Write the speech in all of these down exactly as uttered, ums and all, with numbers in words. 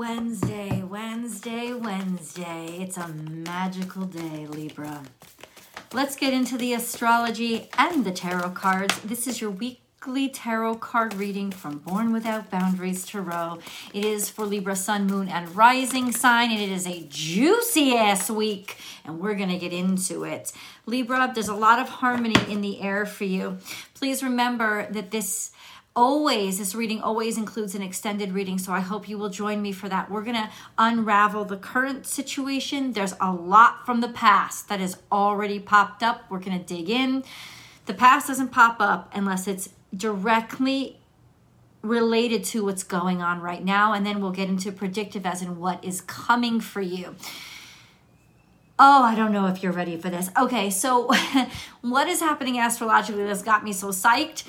Wednesday, Wednesday, Wednesday. It's a magical day, Libra. Let's get into the astrology and the tarot cards. This is your weekly tarot card reading from Born Without Boundaries Tarot. It is for Libra, Sun, Moon, and Rising sign, and it is a juicy-ass week, and we're going to get into it. Libra, there's a lot of harmony in the air for you. Please remember that this... Always, this reading always includes an extended reading, so I hope you will join me for that. We're going to unravel the current situation. There's a lot from the past that has already popped up. We're going to dig in. The past doesn't pop up unless it's directly related to what's going on right now, and then we'll get into predictive as in what is coming for you. Oh, I don't know if you're ready for this. Okay, so what is happening astrologically that's got me so psyched?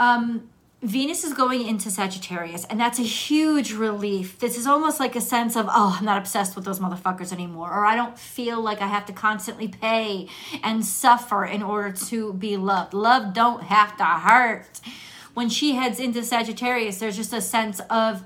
Um... Venus is going into Sagittarius, and that's a huge relief. This is almost like a sense of, oh, I'm not obsessed with those motherfuckers anymore, or I don't feel like I have to constantly pay and suffer in order to be loved. Love don't have to hurt. When she heads into Sagittarius, there's just a sense of,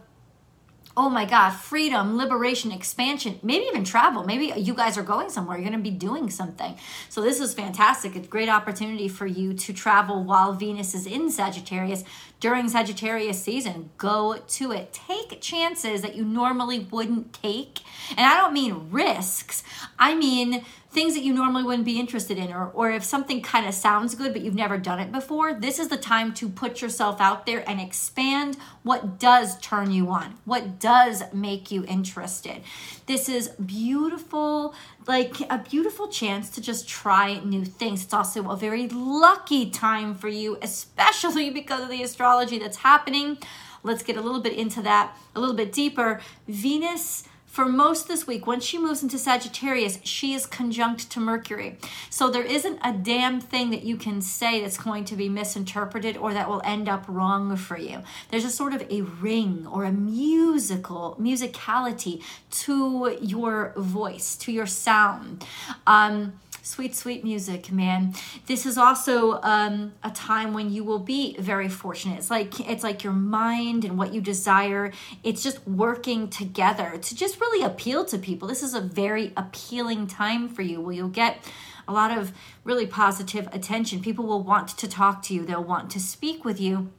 oh my God, freedom, liberation, expansion, maybe even travel. Maybe you guys are going somewhere. You're going to be doing something. So this is fantastic. It's a great opportunity for you to travel while Venus is in Sagittarius. During Sagittarius season, go to it. Take chances that you normally wouldn't take. And I don't mean risks. I mean things that you normally wouldn't be interested in, or, or if something kind of sounds good but you've never done it before, this is the time to put yourself out there and expand what does turn you on, what does make you interested. This is beautiful, like a beautiful chance to just try new things. It's also a very lucky time for you, especially because of the astrology that's happening. Let's get a little bit into that, a little bit deeper. Venus, for most this week, when she moves into Sagittarius, she is conjunct to Mercury. So there isn't a damn thing that you can say that's going to be misinterpreted or that will end up wrong for you. There's a sort of a ring or a musical, musicality to your voice, to your sound. Um, Sweet, sweet music, man. This is also um, a time when you will be very fortunate. It's like it's like your mind and what you desire. It's just working together to just really appeal to people. This is a very appealing time for you where you'll get a lot of really positive attention. People will want to talk to you. They'll want to speak with you.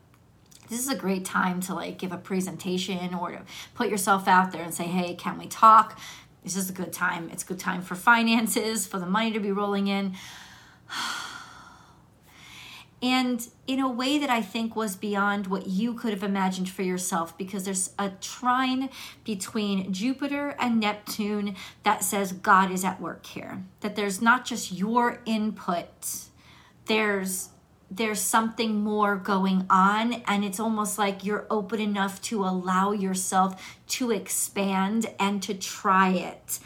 This is a great time to like give a presentation or to put yourself out there and say, hey, can we talk? This is a good time. It's a good time for finances, for the money to be rolling in. And in a way that I think was beyond what you could have imagined for yourself, because there's a trine between Jupiter and Neptune that says God is at work here. That there's not just your input. There's there's something more going on, and it's almost like you're open enough to allow yourself to expand and to try it.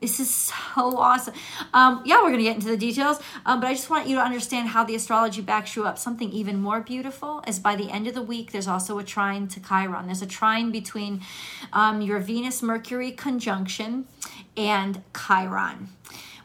This is so awesome. Um, yeah, we're going to get into the details, um, but I just want you to understand how the astrology backs you up. Something even more beautiful is by the end of the week, there's also a trine to Chiron. There's a trine between um, your Venus-Mercury conjunction and Chiron,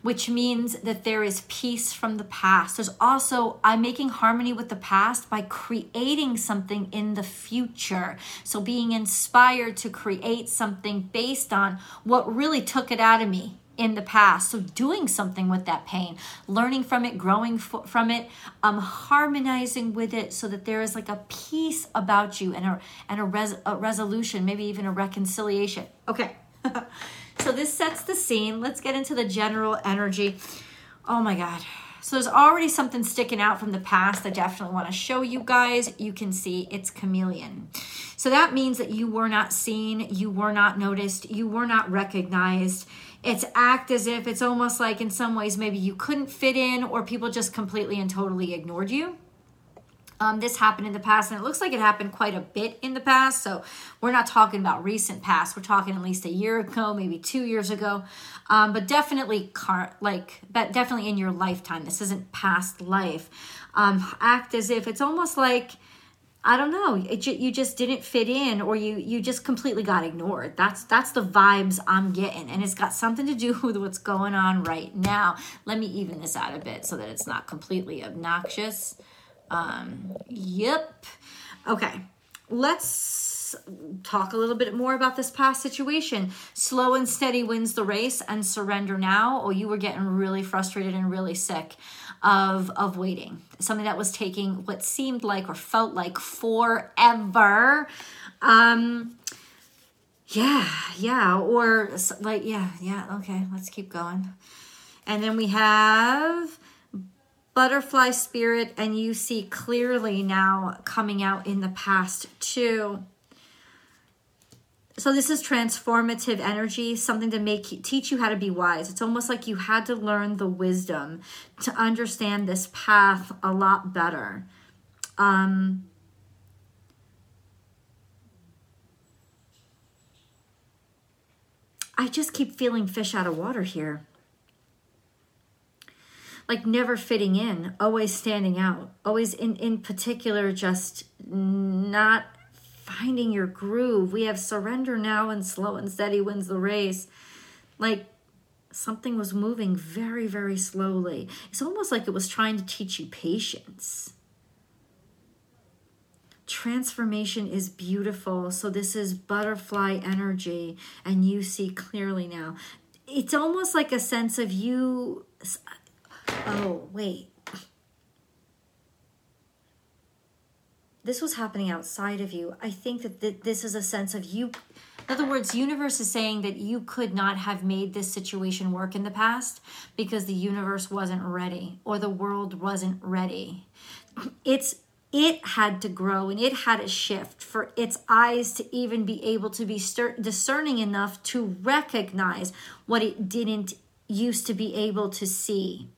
which means that there is peace from the past. There's also, I'm making harmony with the past by creating something in the future. So being inspired to create something based on what really took it out of me in the past. So doing something with that pain, learning from it, growing f- from it, um, harmonizing with it so that there is like a peace about you and a, and a, res- a resolution, maybe even a reconciliation. Okay. So this sets the scene. Let's get into the general energy. Oh my God. So there's already something sticking out from the past. I definitely want to show you guys. You can see it's chameleon. So that means that you were not seen. You were not noticed. You were not recognized. It's act as if it's almost like in some ways maybe you couldn't fit in, or people just completely and totally ignored you. Um, this happened in the past, and it looks like it happened quite a bit in the past. So we're not talking about recent past. We're talking at least a year ago, maybe two years ago, um, but definitely car- like, but definitely in your lifetime. This isn't past life. Um, act as if it's almost like, I don't know, it, you just didn't fit in, or you you just completely got ignored. That's that's the vibes I'm getting, and it's got something to do with what's going on right now. Let me even this out a bit so that it's not completely obnoxious. Um, yep. Okay. Let's let's talk a little bit more about this past situation. Slow and steady wins the race, and surrender now, or you were getting really frustrated and really sick of, of waiting. Something that was taking what seemed like or felt like forever. Um, yeah, yeah, or like, yeah, yeah, okay, let's keep going. And then we have butterfly spirit, and you see clearly now coming out in the past too. So this is transformative energy, something to make you, teach you how to be wise. It's almost like you had to learn the wisdom to understand this path a lot better. Um, I just keep feeling fish out of water here. Like never fitting in, always standing out, always in, in particular, just not finding your groove. We have surrender now and slow and steady wins the race. Like something was moving very, very slowly. It's almost like it was trying to teach you patience. Transformation is beautiful. So this is butterfly energy, and you see clearly now. It's almost like a sense of you... Oh, wait. This was happening outside of you. I think that th- this is a sense of you. In other words, universe is saying that you could not have made this situation work in the past because the universe wasn't ready or the world wasn't ready. It's It had to grow and it had to shift for its eyes to even be able to be stir- discerning enough to recognize what it didn't used to be able to see.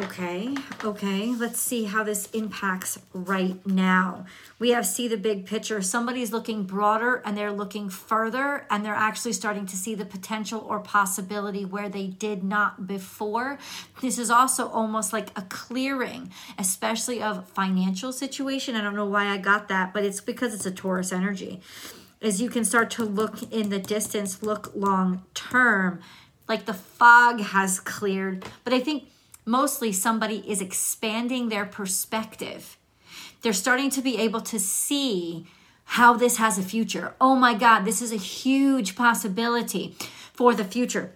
Okay, okay. Let's see how this impacts right now. We have see the big picture. Somebody's looking broader and they're looking further, and they're actually starting to see the potential or possibility where they did not before. This is also almost like a clearing, especially of financial situation. I don't know why I got that, but it's because it's a Taurus energy. As you can start to look in the distance, look long term, like the fog has cleared. But I think mostly somebody is expanding their perspective. They're starting to be able to see how this has a future. Oh my God, this is a huge possibility for the future.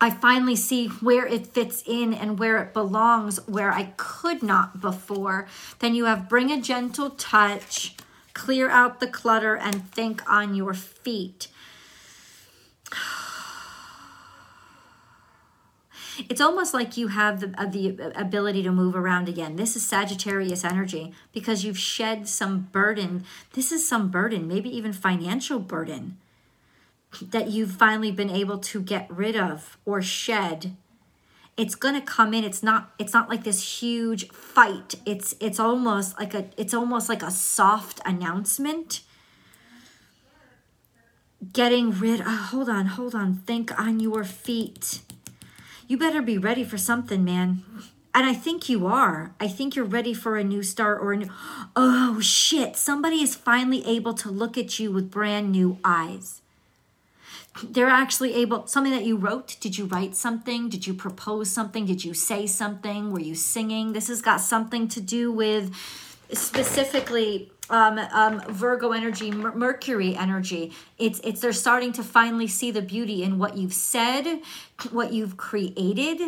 I finally see where it fits in and where it belongs, where I could not before. Then you have bring a gentle touch, clear out the clutter, and think on your feet. It's almost like you have the, uh, the ability to move around again. This is Sagittarius energy because you've shed some burden. This is some burden, maybe even financial burden, that you've finally been able to get rid of or shed. It's going to come in. It's not it's not like this huge fight. It's it's almost like a it's almost like a soft announcement. Getting rid of, oh, hold on, hold on. Think on your feet. You better be ready for something, man. And I think you are. I think you're ready for a new start or a new... Oh, shit. Somebody is finally able to look at you with brand new eyes. They're actually able... Something that you wrote. Did you write something? Did you propose something? Did you say something? Were you singing? This has got something to do with specifically... Um, um, Virgo energy, mer- Mercury energy. It's it's they're starting to finally see the beauty in what you've said, what you've created,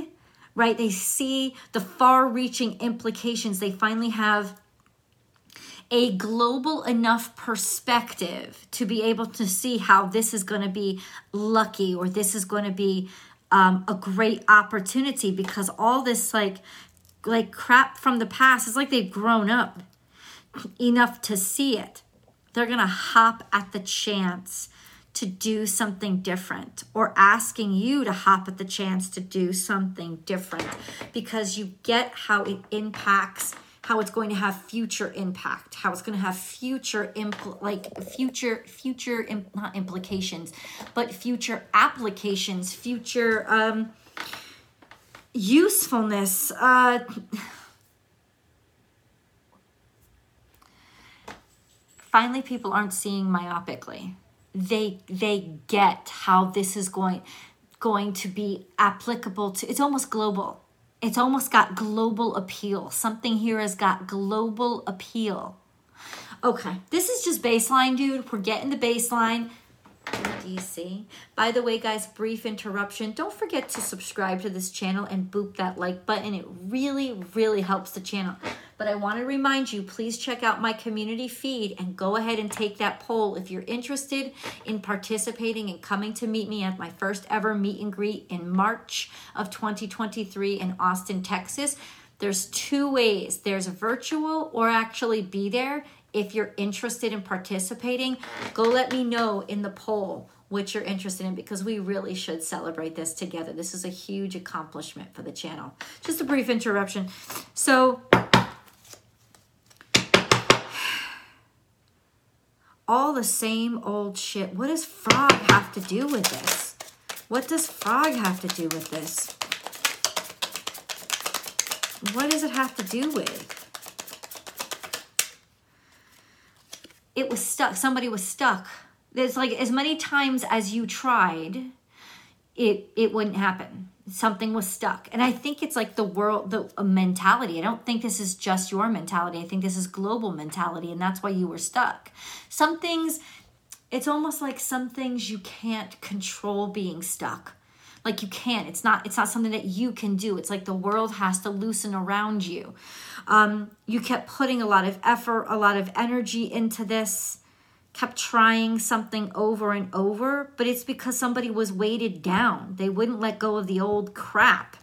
right? They see the far-reaching implications. They finally have a global enough perspective to be able to see how this is going to be lucky, or this is going to be um, a great opportunity, because all this like like crap from the past, it's like they've grown up enough to see it. They're going to hop at the chance to do something different, or asking you to hop at the chance to do something different, because you get how it impacts, how it's going to have future impact, how it's going to have future, impl- like future, future, imp- not implications, but future applications, future um, usefulness. Uh, Finally, people aren't seeing myopically. They they get how this is going, going to be applicable to. It's almost global. It's almost got global appeal. Something here has got global appeal. Okay, this is just baseline, dude. We're getting the baseline. D C. By the way, guys, brief interruption. Don't forget to subscribe to this channel and boop that like button. It really, really helps the channel. But I want to remind you, please check out my community feed and go ahead and take that poll if you're interested in participating and coming to meet me at my first ever meet and greet in March of twenty twenty-three in Austin, Texas. There's two ways. There's virtual or actually be there. If you're interested in participating, go let me know in the poll what you're interested in, because we really should celebrate this together. This is a huge accomplishment for the channel. Just a brief interruption. So all the same old shit. What does frog have to do with this? What does frog have to do with this? What does it have to do with? It was stuck. Somebody was stuck. There's like as many times as you tried, it it wouldn't happen. Something was stuck. And I think it's like the world, the uh, mentality. I don't think this is just your mentality. I think this is global mentality. And that's why you were stuck. Some things, it's almost like some things you can't control being stuck. Like you can't, it's not, it's not something that you can do. It's like the world has to loosen around you. Um, you kept putting a lot of effort, a lot of energy into this, kept trying something over and over, but it's because somebody was weighted down. They wouldn't let go of the old crap.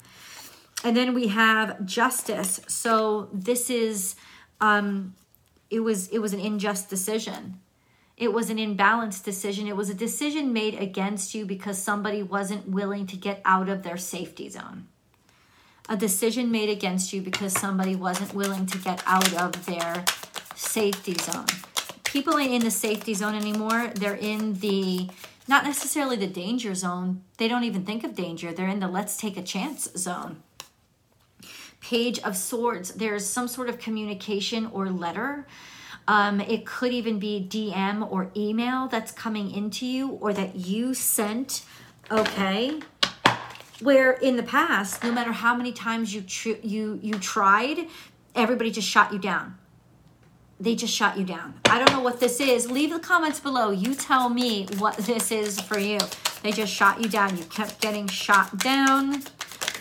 And then we have justice. So this is, um, it was, it was an unjust decision. It was an imbalanced decision. It was a decision made against you because somebody wasn't willing to get out of their safety zone. A decision made against you because somebody wasn't willing to get out of their safety zone. People ain't in the safety zone anymore. They're in the, not necessarily the danger zone. They don't even think of danger. They're in the let's take a chance zone. Page of Swords. There's some sort of communication or letter. Um, it could even be D M or email that's coming into you or that you sent, okay? Where in the past, no matter how many times you tr- you you tried, everybody just shot you down. They just shot you down. I don't know what this is. Leave the comments below. You tell me what this is for you. They just shot you down. You kept getting shot down.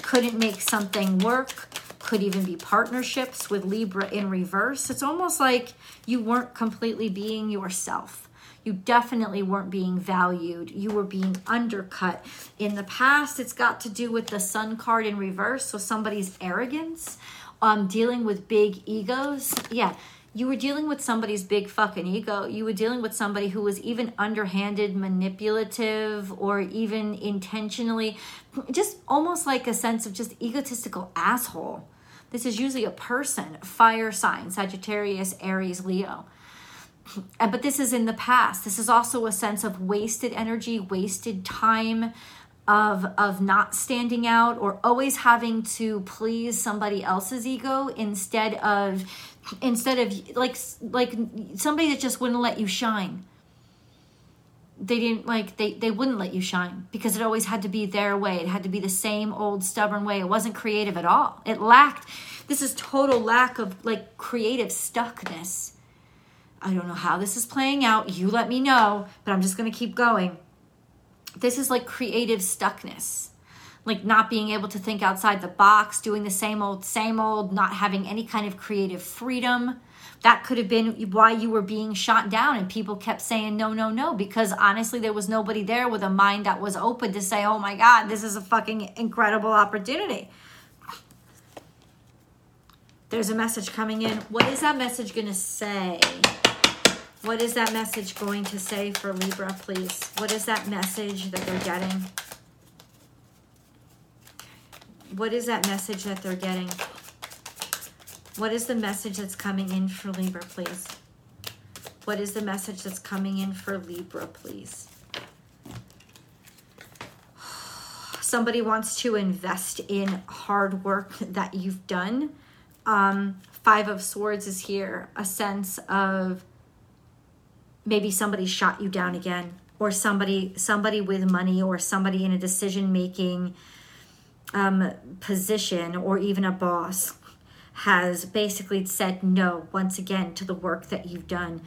Couldn't make something work. Could even be partnerships with Libra in reverse. It's almost like you weren't completely being yourself. You definitely weren't being valued. You were being undercut. In the past, it's got to do with the Sun card in reverse. So somebody's arrogance, um, dealing with big egos. Yeah, you were dealing with somebody's big fucking ego. You were dealing with somebody who was even underhanded, manipulative, or even intentionally, just almost like a sense of just egotistical asshole. This is usually a person, fire sign, Sagittarius, Aries, Leo. But this is in the past. This is also a sense of wasted energy, wasted time, of of not standing out or always having to please somebody else's ego instead of, instead of like, like somebody that just wouldn't let you shine. They didn't like, they, they wouldn't let you shine because it always had to be their way. It had to be the same old stubborn way. It wasn't creative at all. It lacked, this is total lack of like creative stuckness. I don't know how this is playing out. You let me know, but I'm just going to keep going. This is like creative stuckness, like not being able to think outside the box, doing the same old, same old, not having any kind of creative freedom. That could have been why you were being shot down and people kept saying no, no, no, because honestly, there was nobody there with a mind that was open to say, oh my God, this is a fucking incredible opportunity. There's a message coming in. What is that message going to say? What is that message going to say for Libra, please? What is that message that they're getting? What is that message that they're getting? What is the message that's coming in for Libra, please? What is the message that's coming in for Libra, please? Somebody wants to invest in hard work that you've done. Um, Five of Swords is here. A sense of maybe somebody shot you down again, or somebody somebody with money, or somebody in a decision-making um, position, or even a boss has basically said no once again to the work that you've done.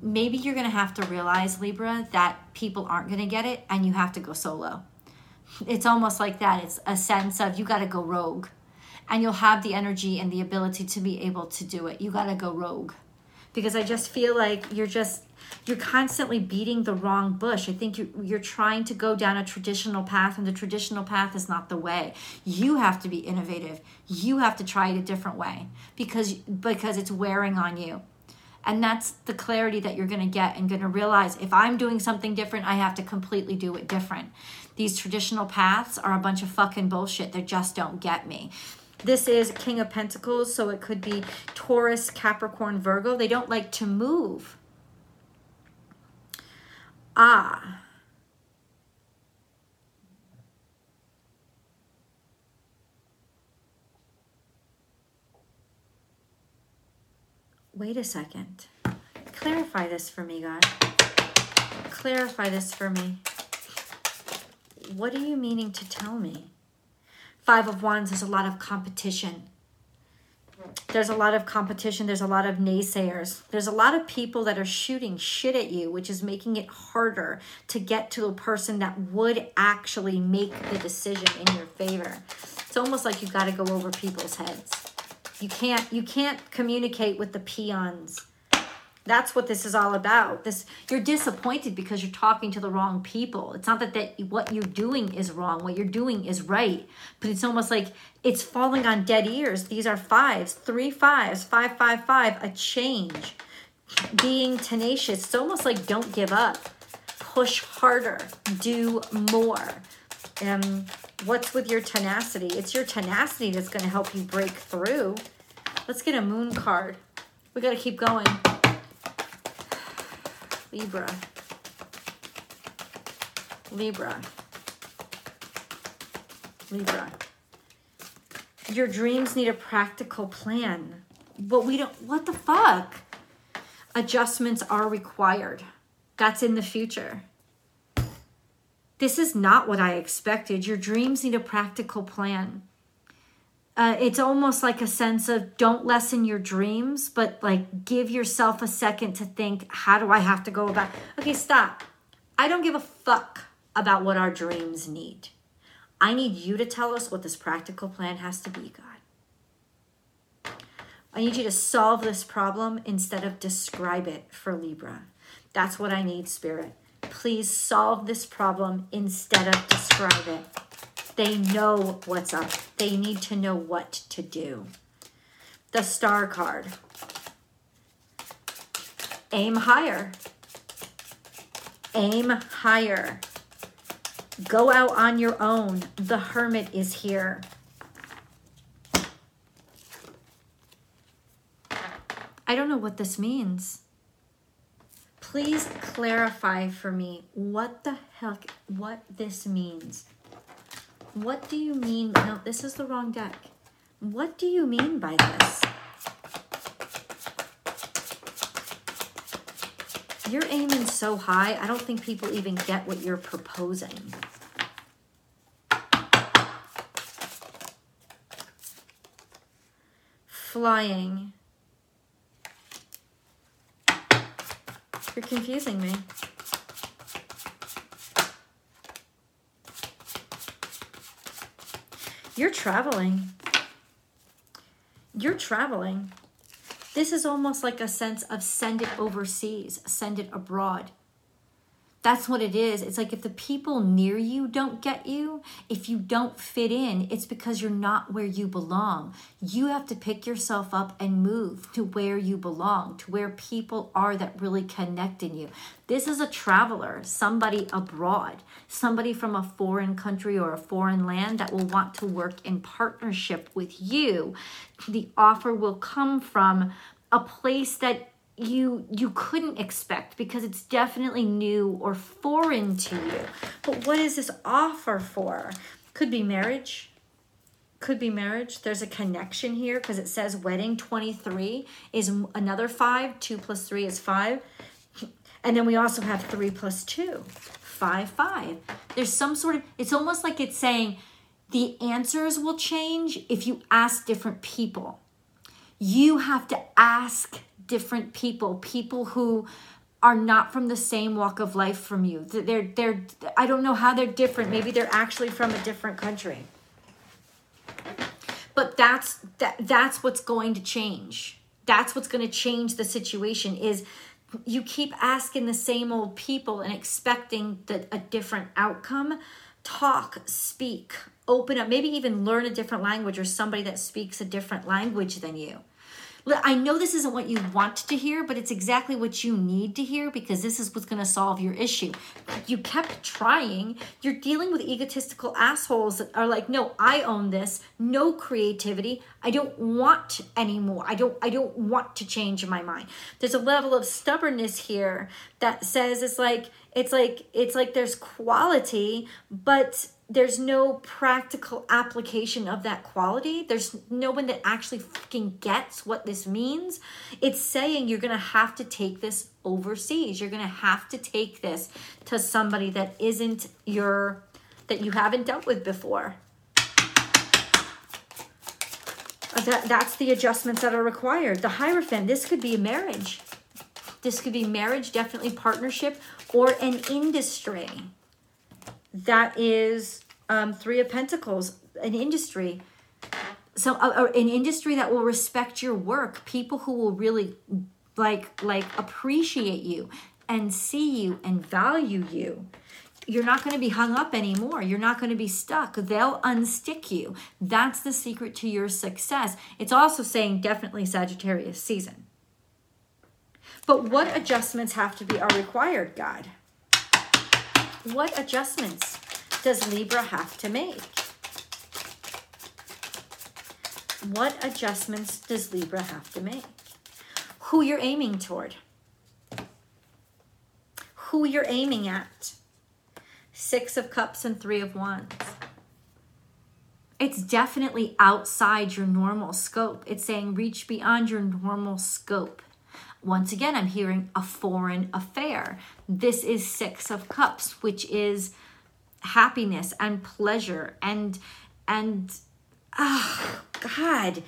Maybe you're going to have to realize, Libra, that people aren't going to get it and you have to go solo. It's almost like that. It's a sense of you got to go rogue, and you'll have the energy and the ability to be able to do it. You got to go rogue, because I just feel like you're just, you're constantly beating the wrong bush. I think you're, you're trying to go down a traditional path, and the traditional path is not the way. You have to be innovative. You have to try it a different way because, because it's wearing on you. And that's the clarity that you're going to get, and going to realize, if I'm doing something different, I have to completely do it different. These traditional paths are a bunch of fucking bullshit. They just don't get me. This is King of Pentacles, so it could be Taurus, Capricorn, Virgo. They don't like to move. Ah. Wait a second. Clarify this for me, God. Clarify this for me. What are you meaning to tell me? Five of Wands, there's a lot of competition. There's a lot of competition. There's a lot of naysayers. There's a lot of people that are shooting shit at you, which is making it harder to get to a person that would actually make the decision in your favor. It's almost like you've got to go over people's heads. You can't, you can't communicate with the peons. That's what this is all about. This, you're disappointed because you're talking to the wrong people. It's not that, that what you're doing is wrong. What you're doing is right. But it's almost like it's falling on dead ears. These are fives, three fives, five, five, five, a change. Being tenacious. It's almost like don't give up. Push harder. Do more. Um, what's with your tenacity? It's your tenacity that's going to help you break through. Let's get a moon card. We got to keep going. Libra, Libra, Libra. Your dreams need a practical plan, but we don't, what the fuck? Adjustments are required. That's in the future. This is not what I expected. Your dreams need a practical plan. Uh, it's almost like a sense of don't lessen your dreams, but like give yourself a second to think, how do I have to go about? Okay, stop. I don't give a fuck about what our dreams need. I need you to tell us what this practical plan has to be, God. I need you to solve this problem instead of describe it for Libra. That's what I need, Spirit. Please solve this problem instead of describe it. They know what's up. They need to know what to do. The Star card. Aim higher. Aim higher. Go out on your own. The Hermit is here. I don't know what this means. Please clarify for me what the heck, what this means. What do you mean? No, this is the wrong deck. What do you mean by this? You're aiming so high, I don't think people even get what you're proposing. Flying. You're confusing me. You're traveling. You're traveling. This is almost like a sense of send it overseas, send it abroad. That's what it is. It's like if the people near you don't get you, if you don't fit in, it's because you're not where you belong. You have to pick yourself up and move to where you belong, to where people are that really connect in you. This is a traveler, somebody abroad, somebody from a foreign country or a foreign land that will want to work in partnership with you. The offer will come from a place that you you couldn't expect because it's definitely new or foreign to you. But what is this offer for? Could be marriage. Could be marriage. There's a connection here because it says wedding. Twenty-three is another five. Two plus three is five. And then we also have three plus two. Five, five. There's some sort of, it's almost like it's saying the answers will change if you ask different people. you have to ask different people, people who are not from the same walk of life from you. They're, they're, I don't know how they're different. Maybe they're actually from a different country. But that's, that, that's what's going to change. That's what's going to change the situation, is you keep asking the same old people and expecting the, a different outcome. Talk, speak, open up, maybe even learn a different language or somebody that speaks a different language than you. I know this isn't what you want to hear, but it's exactly what you need to hear, because this is what's going to solve your issue. You kept trying. You're dealing with egotistical assholes that are like, no, I own this. No creativity. I don't want anymore. I don't, I don't want to change my mind. There's a level of stubbornness here that says it's like, it's like, it's like there's quality, but there's no practical application of that quality. There's no one that actually fucking gets what this means. It's saying you're going to have to take this overseas. You're going to have to take this to somebody that isn't your, that you haven't dealt with before. That, that's the adjustments that are required. The Hierophant, this could be marriage. This could be marriage, definitely partnership, or an industry. That is um, Three of Pentacles, an industry. So uh, an industry that will respect your work, people who will really like like appreciate you and see you and value you. You're not going to be hung up anymore. You're not going to be stuck. They'll unstick you. That's the secret to your success. It's also saying definitely Sagittarius season. But what adjustments have to be are required, God? What adjustments does Libra have to make? What adjustments does Libra have to make? Who you're aiming toward. Who you're aiming at. Six of Cups and Three of Wands. It's definitely outside your normal scope. It's saying reach beyond your normal scope. Once again, I'm hearing a foreign affair. This is Six of Cups, which is happiness and pleasure and, and oh, God,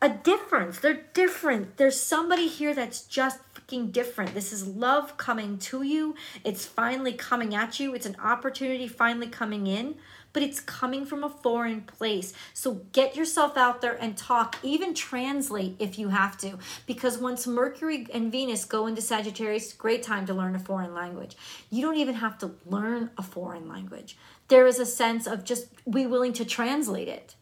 a difference. They're different. There's somebody here that's just fucking different. This is love coming to you. It's finally coming at you. It's an opportunity finally coming in. But it's coming from a foreign place. So get yourself out there and talk, even translate if you have to, because once Mercury and Venus go into Sagittarius, great time to learn a foreign language. You don't even have to learn a foreign language. There is a sense of just be willing to translate it.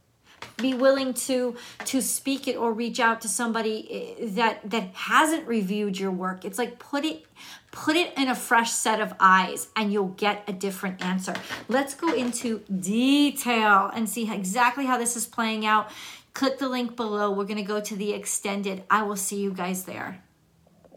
Be willing to to speak it or reach out to somebody that that hasn't reviewed your work. It's like put it put it in a fresh set of eyes and you'll get a different answer. Let's go into detail and see exactly how this is playing out. Click the link below. We're going to go to the extended. I will see you guys there.